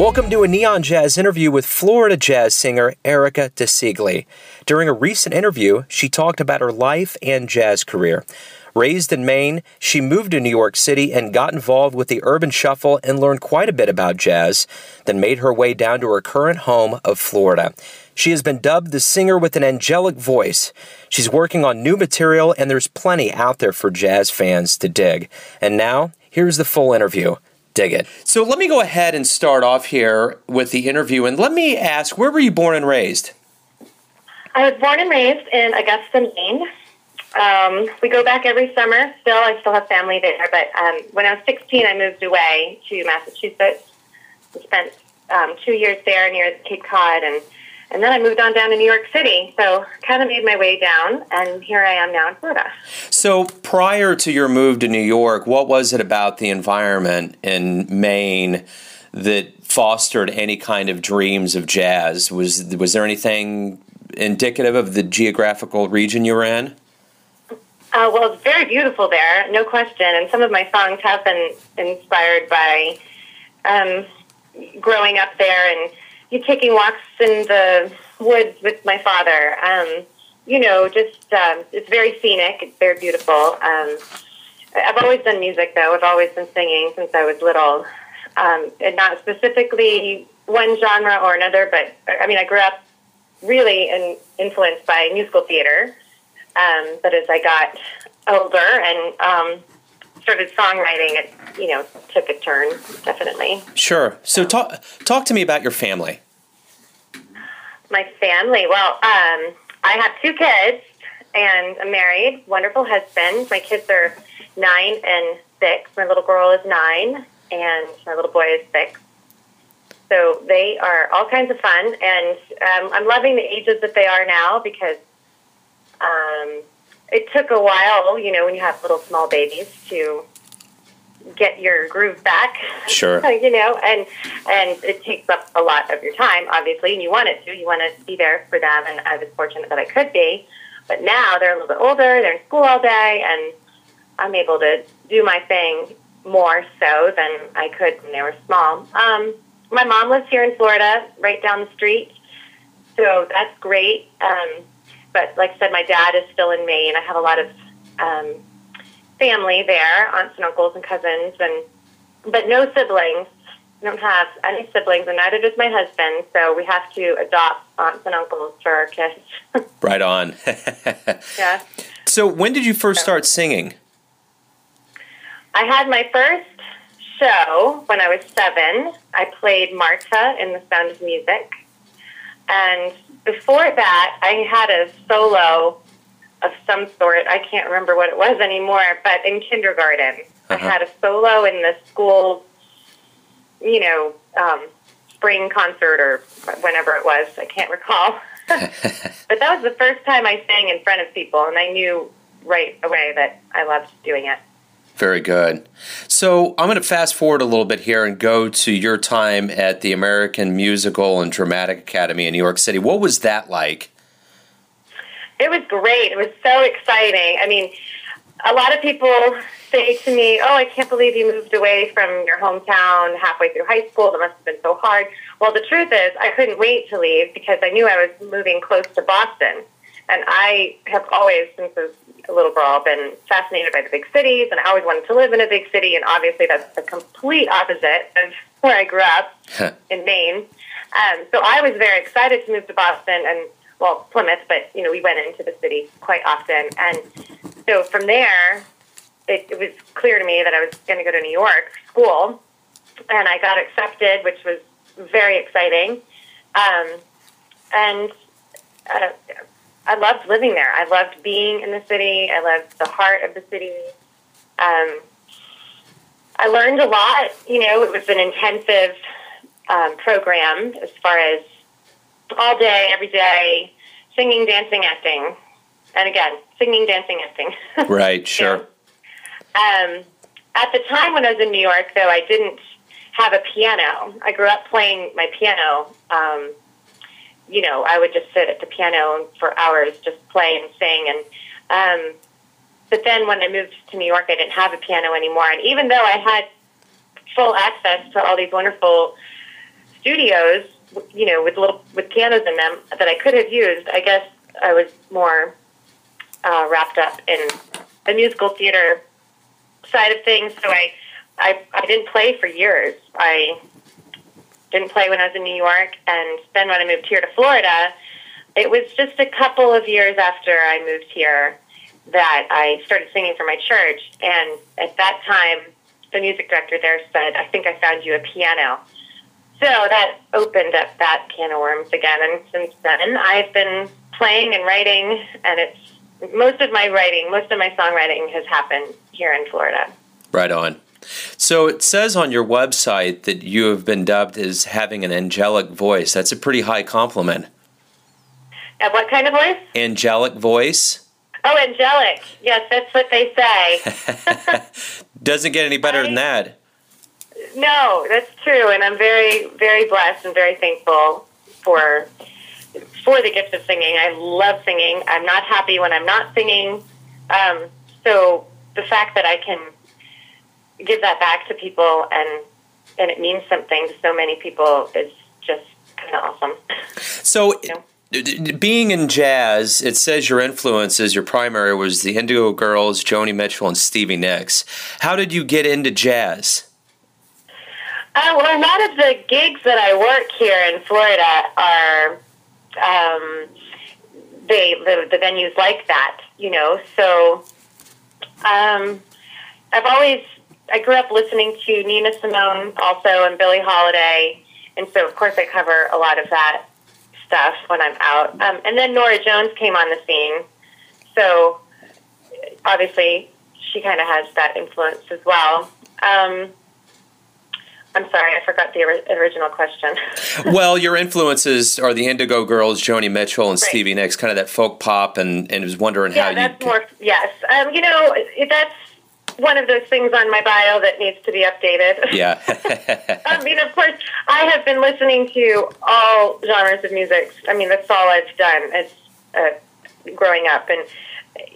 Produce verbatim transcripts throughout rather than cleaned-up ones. Welcome to a Neon Jazz interview with Florida jazz singer Erica DiCeglie. During a recent interview, she talked about her life and jazz career. Raised in Maine, she moved to New York City and got involved with the Urban Shuffle and learned quite a bit about jazz, then made her way down to her current home of Florida. She has been dubbed the singer with an angelic voice. She's working on new material, and there's plenty out there for jazz fans to dig. And now, here's the full interview. Dig it. So let me go ahead and start off here with the interview, and let me ask, where were you born and raised? I was born and raised in Augusta, Maine. Um, we go back every summer. Still, I still have family there, but um, when I was sixteen, I moved away to Massachusetts. I spent um, two years there near Cape Cod, and, and then I moved on down to New York City, so kind of made my way down, and here I am now in Florida. So prior to your move to New York, what was it about the environment in Maine that fostered any kind of dreams of jazz? Was, was there anything indicative of the geographical region you were in? Uh, well, it's very beautiful there, no question. And some of my songs have been inspired by um, growing up there and you taking walks in the woods with my father. Um, you know, just um, it's very scenic. It's very beautiful. Um, I've always done music, though. I've always been singing since I was little, um, and not specifically one genre or another. But I mean, I grew up really in, influenced by musical theater. Um, but as I got older and um, started songwriting, it you know took a turn, definitely. Sure. So talk talk to me about your family. My family. Well, um, I have two kids and I'm married. Wonderful husband. My kids are nine and six. My little girl is nine, and my little boy is six. So they are all kinds of fun, and um, I'm loving the ages that they are now because. Um, it took a while, you know, when you have little small babies to get your groove back. Sure. you know, and and it takes up a lot of your time, obviously, and you want it to. You want to be there for them, and I was fortunate that I could be. But now they're a little bit older, they're in school all day, and I'm able to do my thing more so than I could when they were small. Um, my mom lives here in Florida, right down the street, so that's great. Um But like I said, my dad is still in Maine. I have a lot of um, family there, aunts and uncles and cousins, and but no siblings. I don't have any siblings, and neither does my husband, so we have to adopt aunts and uncles for our kids. Right on. Yeah. So when did you first start singing? I had my first show when I was seven. I played Marta in The Sound of Music, and before that, I had a solo of some sort. I can't remember what it was anymore, but in kindergarten, uh-huh. I had a solo in the school, you know, um, spring concert or whenever it was. I can't recall. But that was the first time I sang in front of people, and I knew right away that I loved doing it. Very good. So I'm going to fast forward a little bit here and go to your time at the American Musical and Dramatic Academy in New York City. What was that like? It was great. It was so exciting. I mean, a lot of people say to me, oh, I can't believe you moved away from your hometown halfway through high school. That must have been so hard. Well, the truth is I couldn't wait to leave because I knew I was moving close to Boston. And I have always, since I was a little girl, been fascinated by the big cities, and I always wanted to live in a big city, and obviously that's the complete opposite of where I grew up in Maine. Um, so I was very excited to move to Boston and, well, Plymouth, but, you know, we went into the city quite often. And so from there, it, it was clear to me that I was going to go to New York for school, and I got accepted, which was very exciting. Um, and... Uh, I loved living there. I loved being in the city. I loved the heart of the city. Um, I learned a lot. You know, it was an intensive um, program as far as all day, every day, singing, dancing, acting. And again, singing, dancing, acting. Right, sure. Yeah. Um, at the time when I was in New York, though, I didn't have a piano. I grew up playing my piano. Um You know, I would just sit at the piano for hours, just play and sing. And um, but then when I moved to New York, I didn't have a piano anymore. And even though I had full access to all these wonderful studios, you know, with little with pianos in them that I could have used. I guess I was more uh, wrapped up in the musical theater side of things, so I, I I didn't play for years. I didn't play when I was in New York, and then when I moved here to Florida, it was just a couple of years after I moved here that I started singing for my church, and at that time, the music director there said, I think I found you a piano. So that opened up that can of worms again, and since then, I've been playing and writing, and it's most of my writing, most of my songwriting has happened here in Florida. Right on. So it says on your website that you have been dubbed as having an angelic voice. That's a pretty high compliment. And what kind of voice? Angelic voice. Oh, angelic. Yes, that's what they say. Doesn't get any better I, than that. No, that's true, and I'm very, very blessed and very thankful for for the gift of singing. I love singing. I'm not happy when I'm not singing. Um, so the fact that I can give that back to people and and it means something to so many people is just kind of awesome. So you know? Being in jazz, it says your influences, your primary was the Indigo Girls, Joni Mitchell, and Stevie Nicks. How did you get into jazz? Uh, well, a lot of the gigs that I work here in Florida are... Um, they the, the venues like that, you know. So, um, I've always I grew up listening to Nina Simone also and Billie Holiday, and so of course I cover a lot of that stuff when I'm out. Um, and then Nora Jones came on the scene, so obviously she kind of has that influence as well. Um, I'm sorry, I forgot the original question. Well, your influences are the Indigo Girls, Joni Mitchell, and right. Stevie Nicks, kind of that folk pop, and, and was wondering yeah, how you... Yeah, that's more... Yes. Um, you know, that's one of those things on my bio that needs to be updated. Yeah. I mean, of course, I have been listening to all genres of music. I mean, that's all I've done as uh, growing up, and...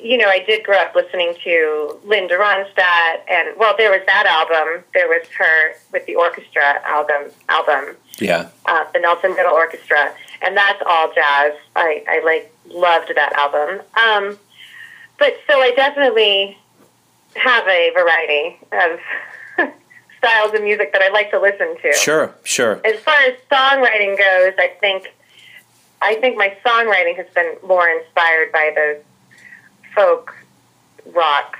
You know, I did grow up listening to Linda Ronstadt, and well, there was that album. There was her with the orchestra album, album, yeah, uh, the Nelson Riddle Orchestra, and that's all jazz. I, I like loved that album. Um, but so I definitely have a variety of styles of music that I like to listen to. Sure, sure. As far as songwriting goes, I think I think my songwriting has been more inspired by those folk, rock,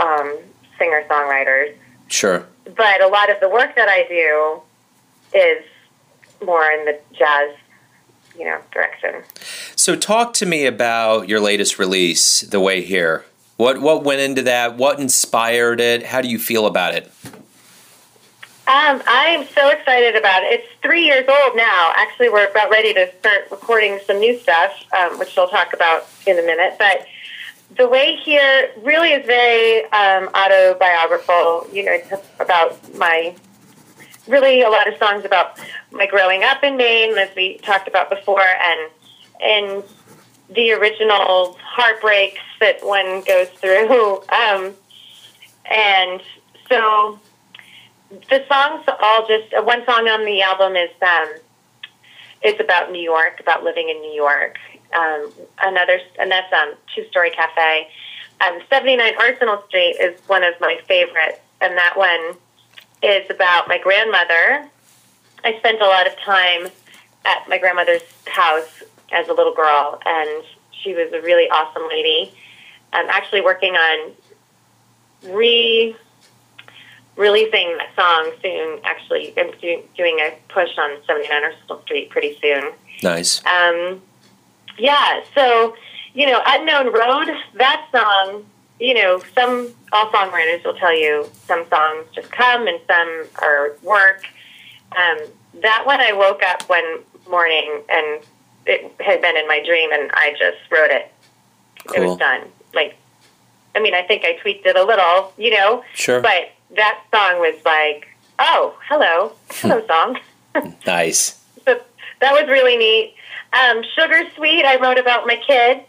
um, singer-songwriters. Sure. But a lot of the work that I do is more in the jazz, you know, direction. So talk to me about your latest release, The Way Here. What what went into that? What inspired it? How do you feel about it? Um, I am so excited about it. It's three years old now. Actually, we're about ready to start recording some new stuff, um, which I'll talk about in a minute, but... The Way Here really is very um, autobiographical. You know, it's about my, really a lot of songs about my growing up in Maine, as we talked about before, and and the original heartbreaks that one goes through. Um, and so the songs all just, uh, one song on the album is um, it's about New York, about living in New York. Um, another, and that's um, Two Story Cafe. Um, seventy-nine Arsenal Street is one of my favorites, and that one is about my grandmother. I spent a lot of time at my grandmother's house as a little girl, and she was a really awesome lady. I'm actually working on re-releasing that song soon, actually. I'm doing a push on seventy-nine Arsenal Street pretty soon. Nice. Um... Yeah, so, you know, Unknown Road, that song, you know, some, all songwriters will tell you some songs just come and some are work. Um, that one I woke up one morning and it had been in my dream and I just wrote it. Cool. It was done. Like, I mean, I think I tweaked it a little, you know. Sure. But that song was like, oh, hello, hello song. Nice. So that was really neat. Um, Sugar Sweet, I wrote about my kids,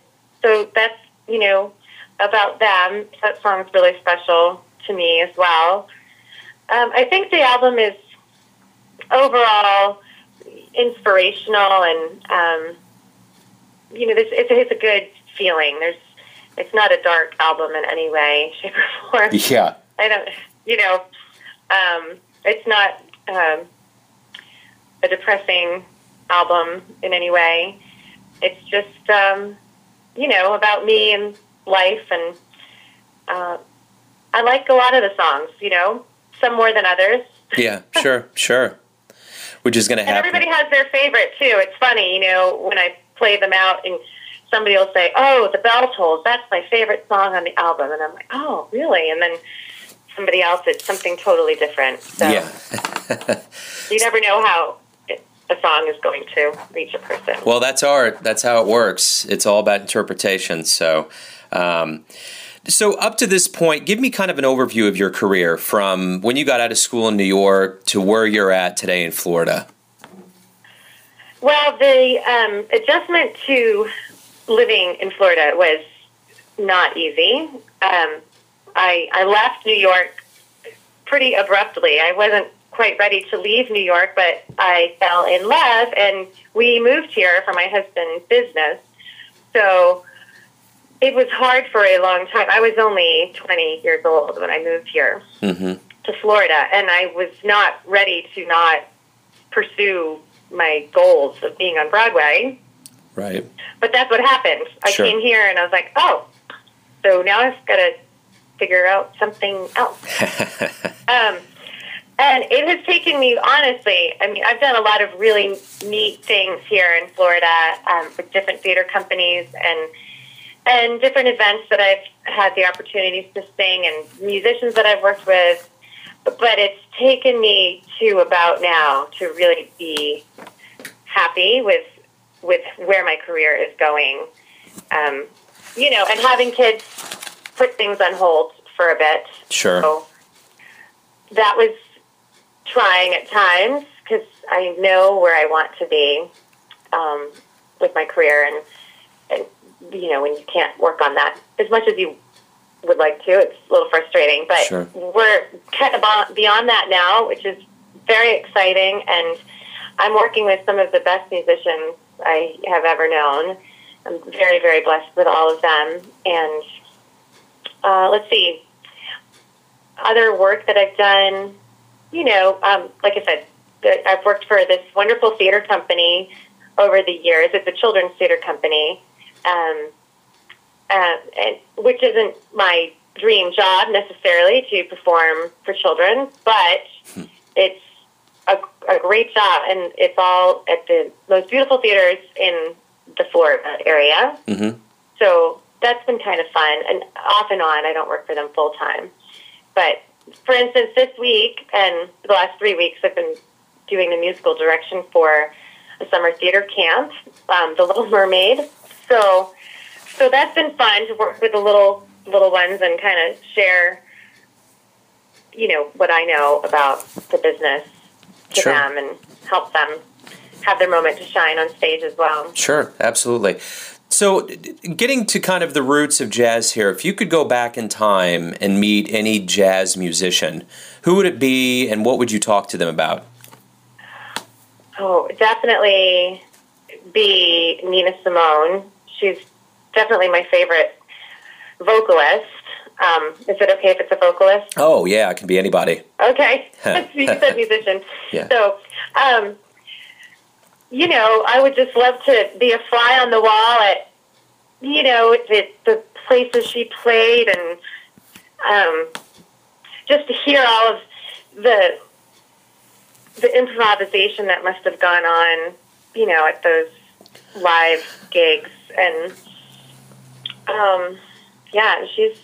so that's, you know, about them. That song's really special to me as well. Um, I think the album is overall inspirational, and um, you know, this, it's a, it's a good feeling. There's, it's not a dark album in any way, shape, or form. Yeah, I don't, you know, um, it's not um, a depressing album in any way. It's just, um, you know, about me and life, and uh, I like a lot of the songs, you know, some more than others. Yeah, sure, sure. Which is going to happen. And everybody has their favorite, too. It's funny, you know, when I play them out, and somebody will say, oh, The Bell Tolls, that's my favorite song on the album. And I'm like, oh, really? And then somebody else, it's something totally different. So yeah. You never know how a song is going to reach a person. Well, that's art. That's how it works. It's all about interpretation. So, um, so up to this point, give me kind of an overview of your career from when you got out of school in New York to where you're at today in Florida. Well, the um, adjustment to living in Florida was not easy. Um, I, I left New York pretty abruptly. I wasn't quite ready to leave New York, but I fell in love, and we moved here for my husband's business. So it was hard for a long time. I was only twenty years old when I moved here mm-hmm. to Florida, and I was not ready to not pursue my goals of being on Broadway. Right. But that's what happened. I sure. came here, and I was like, oh, so now I've got to figure out something else. um And it has taken me, honestly, I mean, I've done a lot of really neat things here in Florida um, with different theater companies and and different events that I've had the opportunities to sing and musicians that I've worked with. But it's taken me to about now to really be happy with with where my career is going. Um, you know, and having kids put things on hold for a bit. Sure. So that was trying at times because I know where I want to be um, with my career, and, and you know, when you can't work on that as much as you would like to, it's a little frustrating, but sure. we're kind of beyond that now, which is very exciting, and I'm working with some of the best musicians I have ever known. I'm very, very blessed with all of them, and uh, let's see, other work that I've done. You know, um, like I said, I've worked for this wonderful theater company over the years. It's a children's theater company, um, uh, and, which isn't my dream job necessarily to perform for children, but hmm. it's a, a great job, and it's all at the most beautiful theaters in the Florida area. Mm-hmm. So that's been kind of fun, and off and on. I don't work for them full time, but for instance, this week and the last three weeks, I've been doing the musical direction for a summer theater camp, um, The Little Mermaid. So, so that's been fun to work with the little little ones and kind of share, you know, what I know about the business to sure. them and help them have their moment to shine on stage as well. Sure, absolutely. So getting to kind of the roots of jazz here, if you could go back in time and meet any jazz musician, who would it be and what would you talk to them about? Oh, definitely be Nina Simone. She's definitely my favorite vocalist. Um, is it okay if it's a vocalist? Oh, yeah, it can be anybody. Okay, you said musician. Yeah. So, um you know, I would just love to be a fly on the wall at, you know, the, the places she played, and um, just to hear all of the the improvisation that must have gone on, you know, at those live gigs. And, um, yeah, she's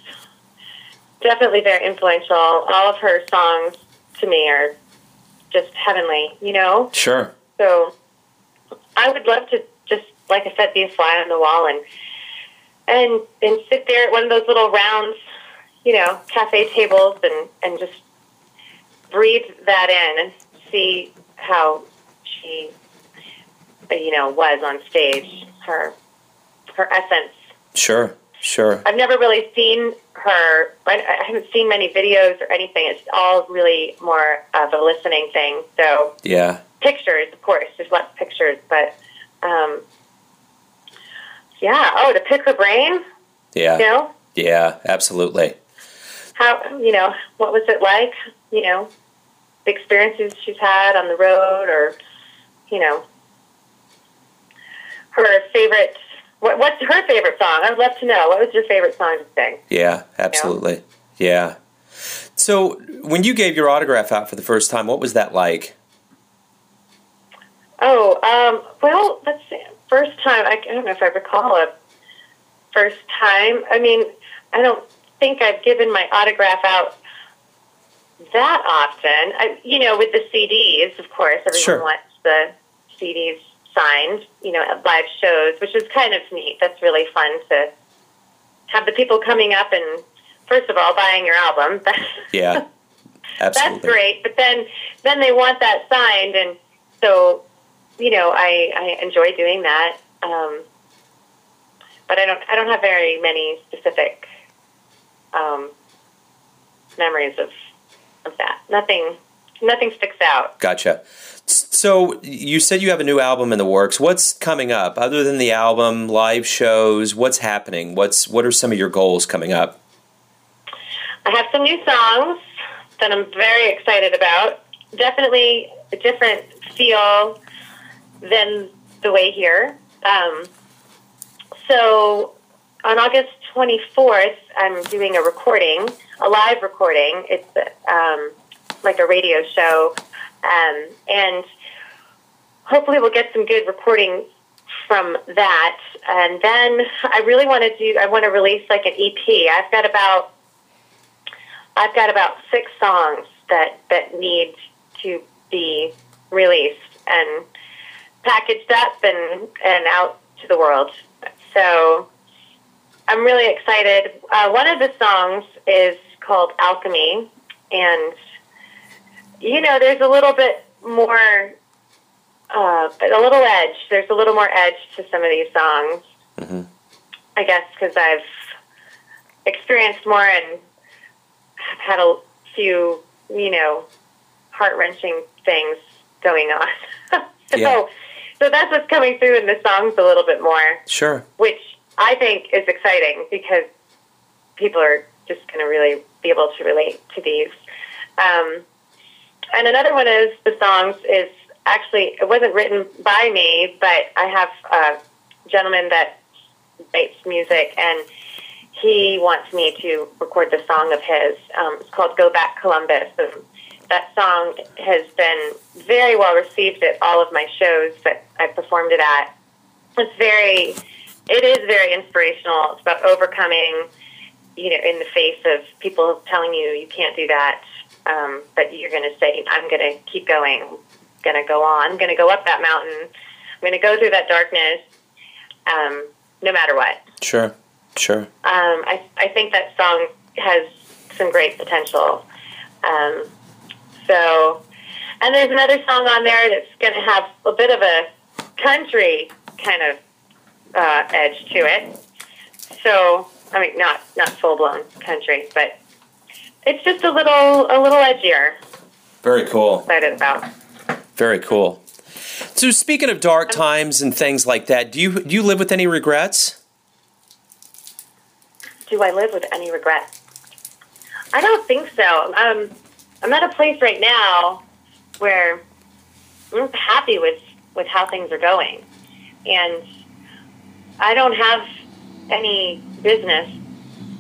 definitely very influential. All of her songs, to me, are just heavenly, you know? Sure. So I would love to just, like I said, be a fly on the wall and and and sit there at one of those little round, you know, cafe tables and, and just breathe that in and see how she, you know, was on stage, her her essence. Sure, sure. I've never really seen her. I, I haven't seen many videos or anything. It's all really more of a listening thing. So yeah. pictures, of course. There's lots of pictures, but um, yeah. Oh, to pick her brain. Yeah. You know? Yeah, absolutely. How, you know, what was it like? You know, the experiences she's had on the road, or, you know, her favorite. What, what's her favorite song? I'd love to know. What was your favorite song to sing? Yeah, absolutely. You know? Yeah. So when you gave your autograph out for the first time, what was that like? Oh, um, well, let's see. First time, I, I don't know if I recall a first time. I mean, I don't think I've given my autograph out that often. I, you know, with the C Ds, of course, everyone sure. wants the C Ds signed, you know, at live shows, which is kind of neat. That's really fun to have the people coming up and, first of all, buying your album. Yeah, absolutely. That's great. But then, then they want that signed, and so, you know, I, I enjoy doing that. Um, but I don't I don't have very many specific um, memories of of that. Nothing nothing sticks out. Gotcha. So you said you have a new album in the works. What's coming up other than the album? Live shows. What's happening? What's what are some of your goals coming up? I have some new songs that I'm very excited about. Definitely a different feel than The Way Here. Um, so on August twenty-fourth, I'm doing a recording, a live recording. It's um, like a radio show. Um, and hopefully we'll get some good recording from that. And then I really want to do, I want to release like an E P. I've got about I've got about six songs that, that need to be released and packaged up and, and out to the world. So I'm really excited. Uh, one of the songs is called Alchemy, and, you know, there's a little bit more, uh, a little edge. There's a little more edge to some of these songs, mm-hmm. I guess, because I've experienced more and I've had a few, you know, heart-wrenching things going on. so, yeah. so that's what's coming through in the songs a little bit more. Sure. Which I think is exciting because people are just going to really be able to relate to these. Um, and another one is the songs is actually, it wasn't written by me, but I have a gentleman that writes music, and he wants me to record the song of his. Um, it's called Go Back Columbus. And that song has been very well received at all of my shows that I performed it at. It's very, it is very inspirational. It's about overcoming, you know, in the face of people telling you you can't do that, um, but you're going to say, I'm going to keep going, I'm going to go on, I'm going to go up that mountain, I'm going to go through that darkness, um, no matter what. Sure. Sure. Um, I I think that song has some great potential. Um, so, and there's another song on there that's going to have a bit of a country kind of uh, edge to it. So, I mean, not not full blown country, but it's just a little a little edgier. Very cool. I'm excited about. Very cool. So, speaking of dark um, times and things like that, do you do you live with any regrets? Do I live with any regret? I don't think so. Um, I'm at a place right now where I'm happy with, with how things are going. And I don't have any business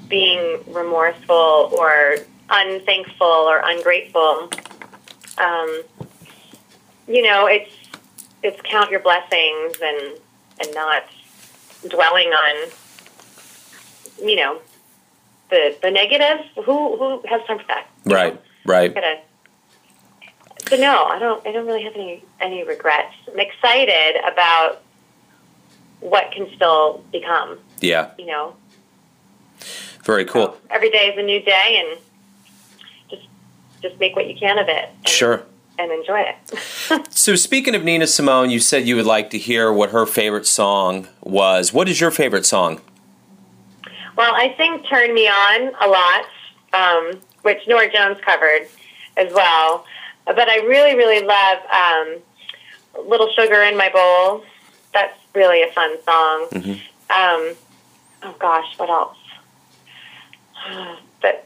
being remorseful or unthankful or ungrateful. Um, you know, it's it's count your blessings and, and not dwelling on, you know, the the negative. Who who has time for that? Right, right. Gotta, so no, I don't. I don't really have any any regrets. I'm excited about what can still become. Yeah. You know. Very cool. So every day is a new day, and just just make what you can of it. And, sure. And enjoy it. So speaking of Nina Simone, you said you would like to hear what her favorite song was. What is your favorite song? Well, I sing Turn Me On a lot, um, which Nora Jones covered as well. But I really, really love um, Little Sugar in My Bowl. That's really a fun song. Mm-hmm. Um, oh, gosh, what else? But,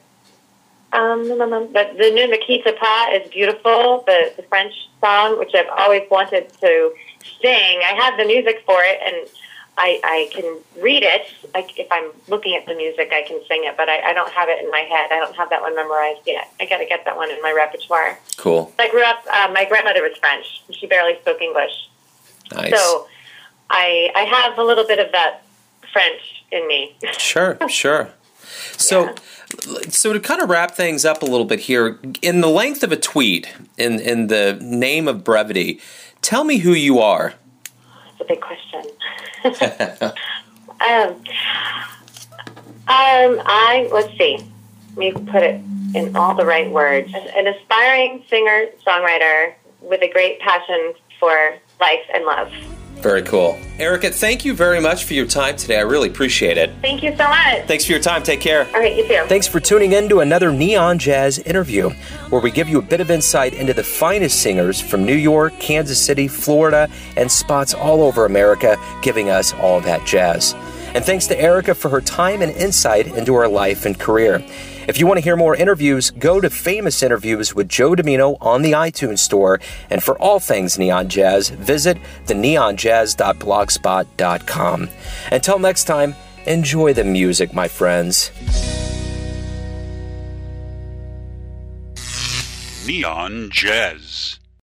um, the, the new Makita Pah is beautiful, the, the French song, which I've always wanted to sing. I have the music for it, and I, I can read it. I, if I'm looking at the music, I can sing it, but I, I don't have it in my head. I don't have that one memorized yet. I got to get that one in my repertoire. Cool. I grew up, uh, my grandmother was French. She barely spoke English. Nice. So I, I have a little bit of that French in me. Sure, sure. So, yeah. so to kind of wrap things up a little bit here, in the length of a tweet, in, in the name of brevity, tell me who you are. That's a big question. um, um, I, let's see, let me put it in all the right words. An aspiring singer-songwriter with a great passion for life and love. Very cool. Erica, thank you very much for your time today. I really appreciate it. Thank you so much. Thanks for your time. Take care. All right, you too. Thanks for tuning in to another Neon Jazz interview, where we give you a bit of insight into the finest singers from New York, Kansas City, Florida, and spots all over America, giving us all of that jazz. And thanks to Erica for her time and insight into her life and career. If you want to hear more interviews, go to Famous Interviews with Joe Dimino on the iTunes Store. And for all things Neon Jazz, visit the neon jazz dot blogspot dot com. Until next time, enjoy the music, my friends. Neon Jazz.